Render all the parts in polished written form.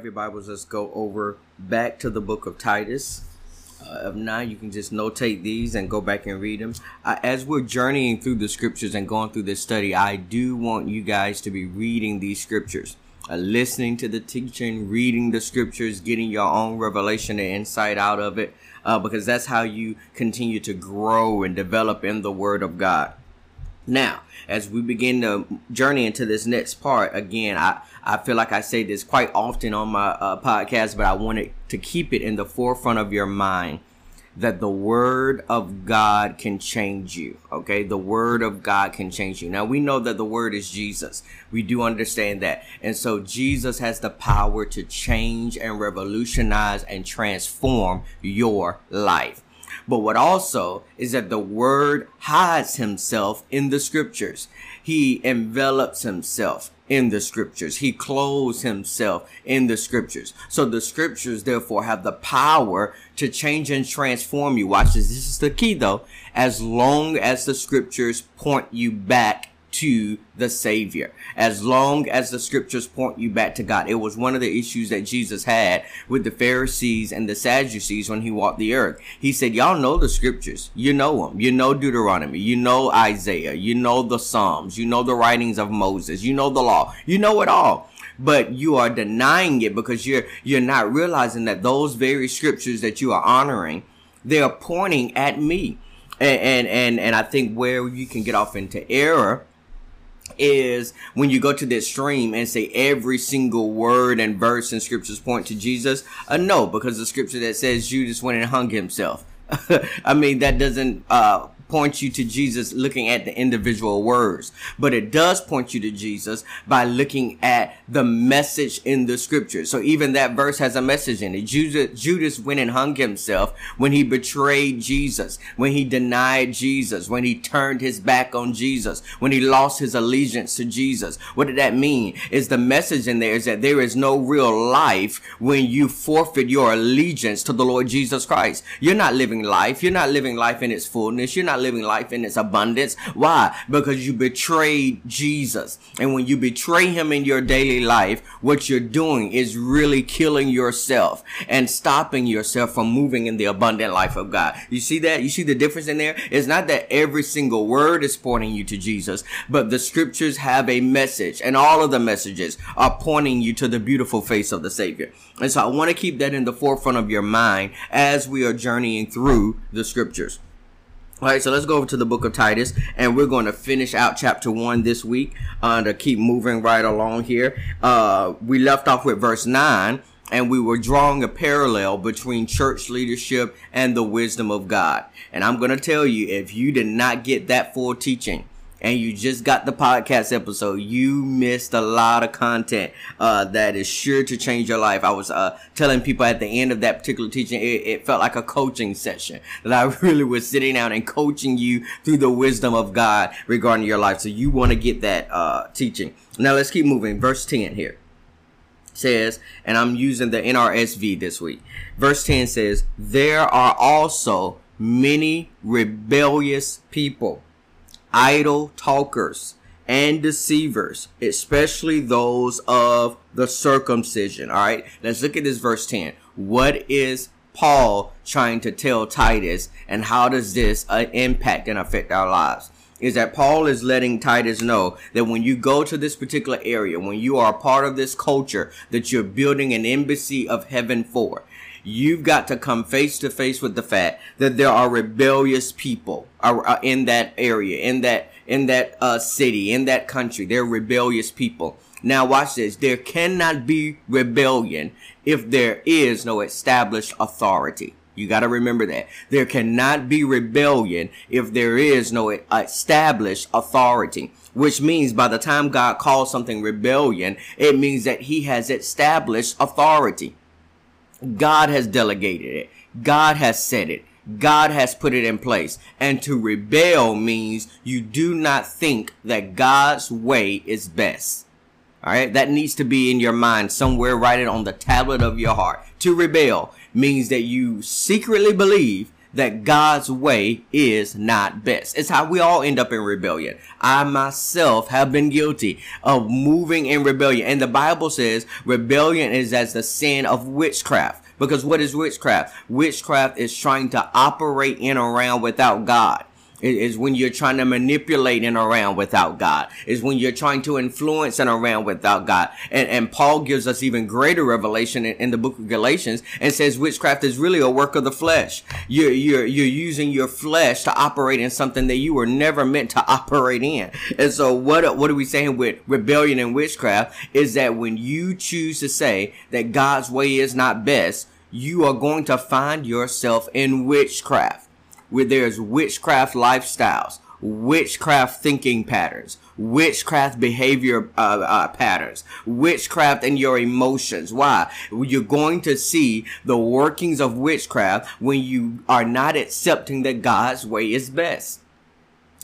have your Bibles, let's go over back to the book of Titus. Of 9, you can just notate these and go back and read them. As we're journeying through the scriptures and going through this study, I do want you guys to be reading these scriptures, listening to the teaching, reading the scriptures, getting your own revelation and insight out of it, because that's how you continue to grow and develop in the Word of God. Now, as we begin the journey into this next part, again, I feel like I say this quite often on my podcast, but I wanted to keep it in the forefront of your mind that the Word of God can change you, okay? The Word of God can change you. Now, we know that the Word is Jesus. We do understand that. And so Jesus has the power to change and revolutionize and transform your life. But what also is that the Word hides himself in the scriptures. He envelops himself in the scriptures. He clothes himself in the scriptures. So the scriptures, therefore, have the power to change and transform you. Watch this. This is the key, though. As long as the scriptures point you back to the Savior, as long as the scriptures point you back to God. It was one of the issues that Jesus had with the Pharisees and the Sadducees when he walked the earth. He said, y'all know the scriptures. You know them. You know Deuteronomy. You know Isaiah. You know the Psalms. You know the writings of Moses. You know the law. You know it all. But you are denying it because you're not realizing that those very scriptures that you are honoring, they are pointing at me. And I think where you can get off into error is when you go to this stream and say every single word and verse in scriptures point to Jesus. No, because the scripture that says Judas went and hung himself. I mean, that doesn't point you to Jesus looking at the individual words, but it does point you to Jesus by looking at the message in the scripture. So even that verse has a message in it. Judas went and hung himself when he betrayed Jesus, when he denied Jesus, when he turned his back on Jesus, when he lost his allegiance to Jesus. What did that mean? Is the message in there is that there is no real life when you forfeit your allegiance to the Lord Jesus Christ. You're not living life. You're not living life in its fullness. You're not living life in its abundance. Why? Because you betrayed Jesus. And when you betray him in your daily life, what you're doing is really killing yourself and stopping yourself from moving in the abundant life of God. You see that? You see the difference in there? It's not that every single word is pointing you to Jesus, but the scriptures have a message, and all of the messages are pointing you to the beautiful face of the Savior. And so I want to keep that in the forefront of your mind as we are journeying through the scriptures. All right, so let's go over to the book of Titus, and we're going to finish out chapter 1 this week to keep moving right along here. We left off with verse 9, and we were drawing a parallel between church leadership and the wisdom of God. And I'm going to tell you, if you did not get that full teaching and you just got the podcast episode, you missed a lot of content that is sure to change your life. I was telling people at the end of that particular teaching, it felt like a coaching session, that I really was sitting down and coaching you through the wisdom of God regarding your life. So you want to get that teaching. Now let's keep moving. Verse 10 here says, and I'm using the NRSV this week. Verse 10 says, there are also many rebellious people, idle talkers and deceivers, especially those of the circumcision. All right, let's look at this verse 10. What is Paul trying to tell Titus, and how does this impact and affect our lives? Is that Paul is letting Titus know that when you go to this particular area, when you are a part of this culture that you're building an embassy of heaven for, you've got to come face to face with the fact that there are rebellious people in that area, in that city, in that country. They're rebellious people. Now watch this. There cannot be rebellion if there is no established authority. You got to remember that. There cannot be rebellion if there is no established authority, which means by the time God calls something rebellion, it means that he has established authority. God has delegated it. God has said it. God has put it in place. And to rebel means you do not think that God's way is best. All right. That needs to be in your mind somewhere. Write it on the tablet of your heart. To rebel means that you secretly believe that God's way is not best. It's how we all end up in rebellion. I myself have been guilty of moving in rebellion. And the Bible says rebellion is as the sin of witchcraft. Because what is witchcraft? Witchcraft is trying to operate in or around without God. It is when you're trying to manipulate and around without God. It's when you're trying to influence and around without God. And Paul gives us even greater revelation in the book of Galatians and says witchcraft is really a work of the flesh. You're using your flesh to operate in something that you were never meant to operate in. And so what are we saying with rebellion and witchcraft is that when you choose to say that God's way is not best, you are going to find yourself in witchcraft. Where there's witchcraft lifestyles, witchcraft thinking patterns, witchcraft behavior patterns, witchcraft in your emotions. Why? You're going to see the workings of witchcraft when you are not accepting that God's way is best.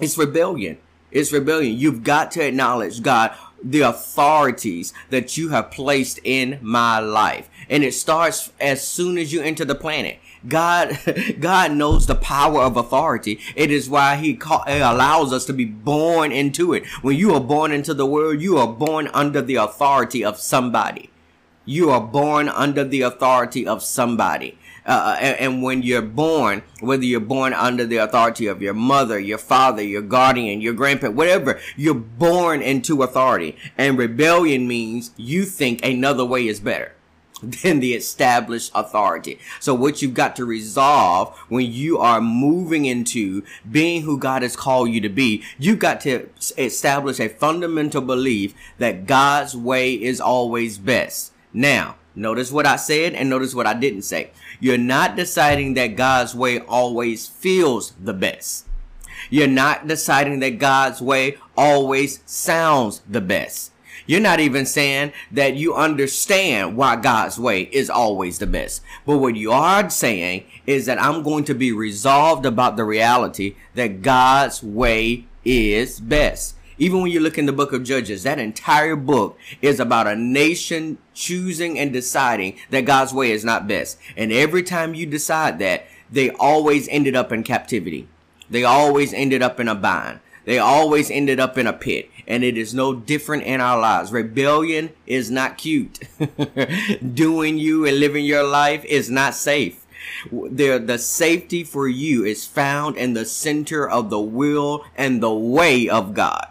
It's rebellion. It's rebellion. You've got to acknowledge, God, the authorities that you have placed in my life. And it starts as soon as you enter the planet. God knows the power of authority. It is why he allows us to be born into it. When you are born into the world, you are born under the authority of somebody. You are born under the authority of somebody. And when you're born, whether you're born under the authority of your mother, your father, your guardian, your grandparent, whatever, you're born into authority. And rebellion means you think another way is better than the established authority. So what you've got to resolve when you are moving into being who God has called you to be, you've got to establish a fundamental belief that God's way is always best. Now, notice what I said and notice what I didn't say. You're not deciding that God's way always feels the best. You're not deciding that God's way always sounds the best. You're not even saying that you understand why God's way is always the best. But what you are saying is that I'm going to be resolved about the reality that God's way is best. Even when you look in the book of Judges, that entire book is about a nation choosing and deciding that God's way is not best. And every time you decide that, they always ended up in captivity. They always ended up in a bind. They always ended up in a pit. And it is no different in our lives. Rebellion is not cute. Doing you and living your life is not safe. The safety for you is found in the center of the will and the way of God.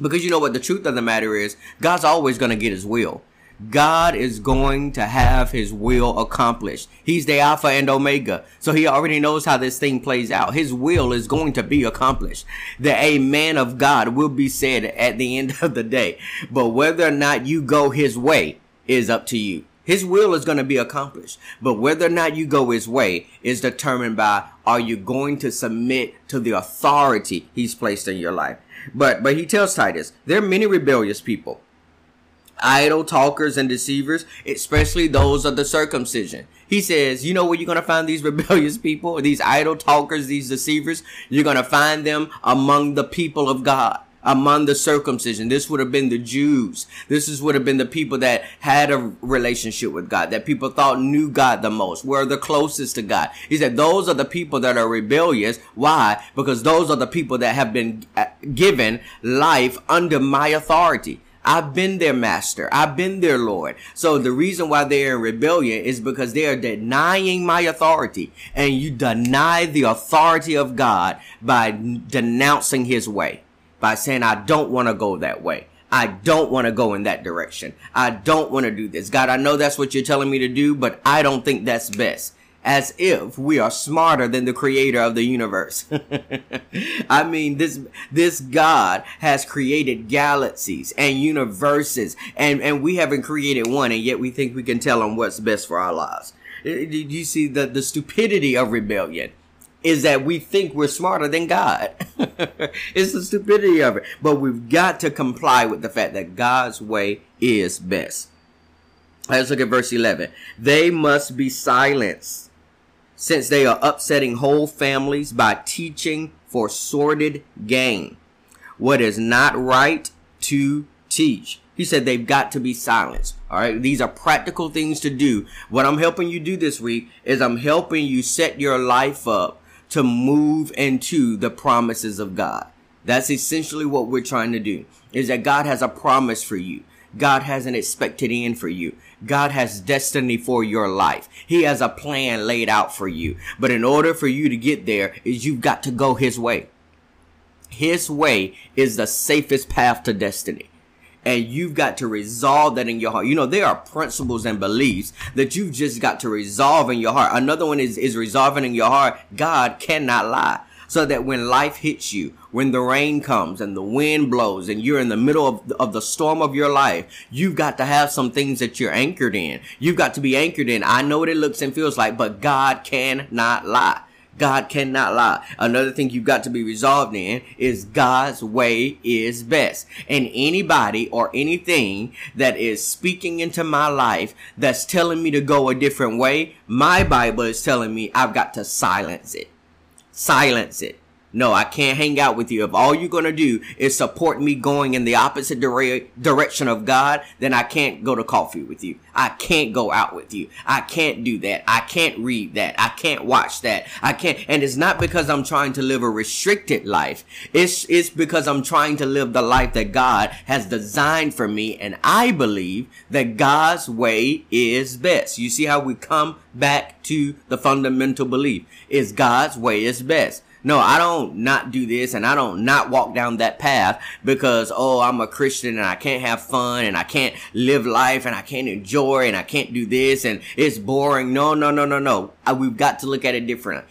Because you know what the truth of the matter is? God's always going to get his will. God is going to have his will accomplished. He's the Alpha and Omega. So he already knows how this thing plays out. His will is going to be accomplished. The amen of God will be said at the end of the day. But whether or not you go his way is up to you. His will is going to be accomplished. But whether or not you go his way is determined by, are you going to submit to the authority he's placed in your life? But he tells Titus, there are many rebellious people. Idle talkers and deceivers, especially those of the circumcision. He says, you know where you're going to find these rebellious people, these idle talkers, these deceivers? You're going to find them among the people of God, among the circumcision. This would have been the Jews. This would have been the people that had a relationship with God, that people thought knew God the most, were the closest to God. He said, those are the people that are rebellious. Why? Because those are the people that have been given life under my authority. I've been their master. I've been their Lord. So the reason why they're in rebellion is because they are denying my authority. And you deny the authority of God by denouncing his way, by saying, I don't want to go that way. I don't want to go in that direction. I don't want to do this. God, I know that's what you're telling me to do, but I don't think that's best. As if we are smarter than the creator of the universe. I mean, this God has created galaxies and universes, and we haven't created one, and yet we think we can tell him what's best for our lives. You see, the stupidity of rebellion is that we think we're smarter than God. It's the stupidity of it. But we've got to comply with the fact that God's way is best. Let's look at verse 11. They must be silenced, since they are upsetting whole families by teaching for sordid gain what is not right to teach. He said they've got to be silenced. All right. These are practical things to do. What I'm helping you do this week is I'm helping you set your life up to move into the promises of God. That's essentially what we're trying to do, is that God has a promise for you. God has an expected end for you. God has destiny for your life. He has a plan laid out for you. But in order for you to get there, is you've got to go his way. His way is the safest path to destiny. And you've got to resolve that in your heart. You know, there are principles and beliefs that you've just got to resolve in your heart. Another one is resolving in your heart, God cannot lie. So that when life hits you, when the rain comes and the wind blows and you're in the middle of the storm of your life, you've got to have some things that you're anchored in. You've got to be anchored in, I know what it looks and feels like, but God cannot lie. God cannot lie. Another thing you've got to be resolved in is God's way is best. And anybody or anything that is speaking into my life that's telling me to go a different way, my Bible is telling me I've got to silence it. Silence it. No, I can't hang out with you. If all you're going to do is support me going in the opposite direction of God, then I can't go to coffee with you. I can't go out with you. I can't do that. I can't read that. I can't watch that. I can't. And it's not because I'm trying to live a restricted life. It's because I'm trying to live the life that God has designed for me. And I believe that God's way is best. You see how we come back to the fundamental belief is God's way is best. No, I don't not do this and I don't not walk down that path because, oh, I'm a Christian and I can't have fun and I can't live life and I can't enjoy and I can't do this and it's boring. No. We've got to look at it differently.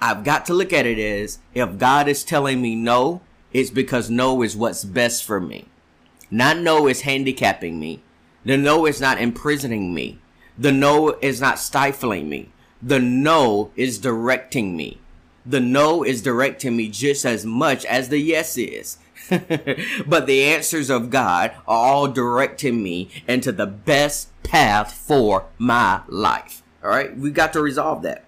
I've got to look at it as if God is telling me no, it's because no is what's best for me. Not no is handicapping me. The no is not imprisoning me. The no is not stifling me. The no is directing me. The no is directing me just as much as the yes is. But the answers of God are all directing me into the best path for my life. All right. We've got to resolve that.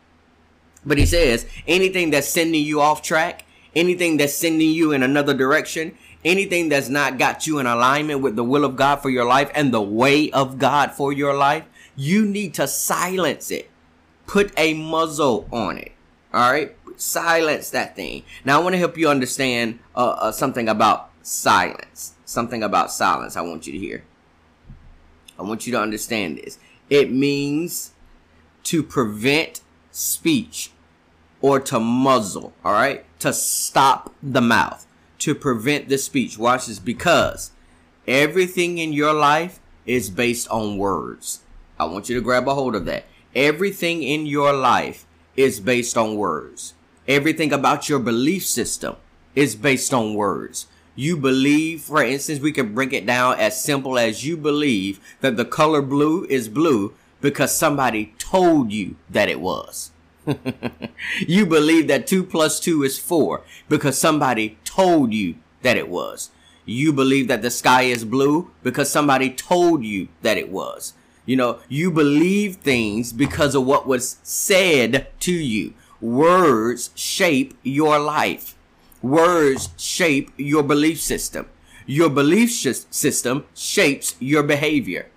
But he says anything that's sending you off track, anything that's sending you in another direction, anything that's not got you in alignment with the will of God for your life and the way of God for your life, you need to silence it. Put a muzzle on it. All right. Silence that thing. Now I want to help you understand something about silence. Something about silence I want you to hear. I want you to understand this. It means to prevent speech or to muzzle. All right. To stop the mouth. To prevent the speech. Watch this. Because everything in your life is based on words. I want you to grab a hold of that. Everything in your life is based on words. Everything about your belief system is based on words. You believe, for instance, we can break it down as simple as you believe that the color blue is blue because somebody told you that it was. You believe that 2 plus 2 is 4 because somebody told you that it was. You believe that the sky is blue because somebody told you that it was. You know, you believe things because of what was said to you. Words shape your life. Words shape your belief system. Your belief system shapes your behavior.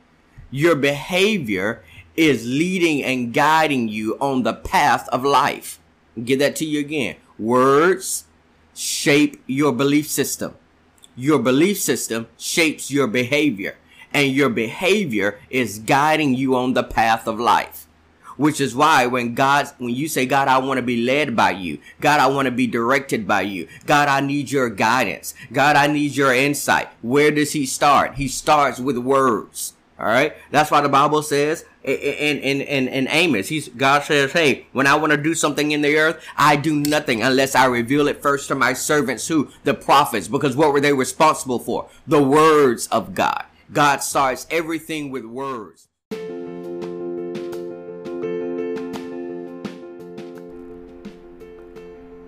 Your behavior is leading and guiding you on the path of life. I'll give that to you again. Words shape your belief system. Your belief system shapes your behavior. And your behavior is guiding you on the path of life. Which is why when you say, God, I want to be led by you. God, I want to be directed by you. God, I need your guidance. God, I need your insight. Where does he start? He starts with words. All right. That's why the Bible says in Amos, God says, hey, when I want to do something in the earth, I do nothing unless I reveal it first to my servants, who the prophets, because what were they responsible for? The words of God. God starts everything with words.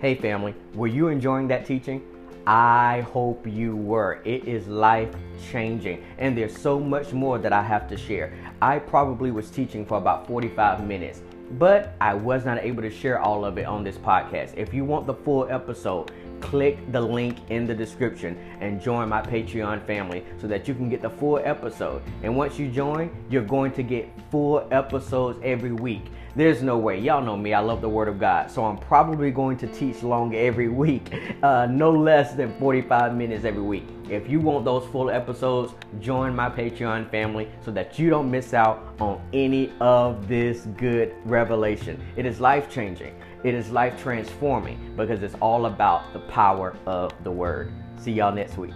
Hey family, were you enjoying that teaching? I hope you were. It is life-changing, and there's so much more that I have to share. I probably was teaching for about 45 minutes. but I was not able to share all of it on this podcast. If you want the full episode, click the link in the description and join my Patreon family so that you can get the full episode. And once you join, you're going to get full episodes every week. There's no way. Y'all know me. I love the Word of God. So I'm probably going to teach long every week, no less than 45 minutes every week. If you want those full episodes, join my Patreon family so that you don't miss out on any of this good revelation. It is life-changing. It is life-transforming because it's all about the power of the Word. See y'all next week.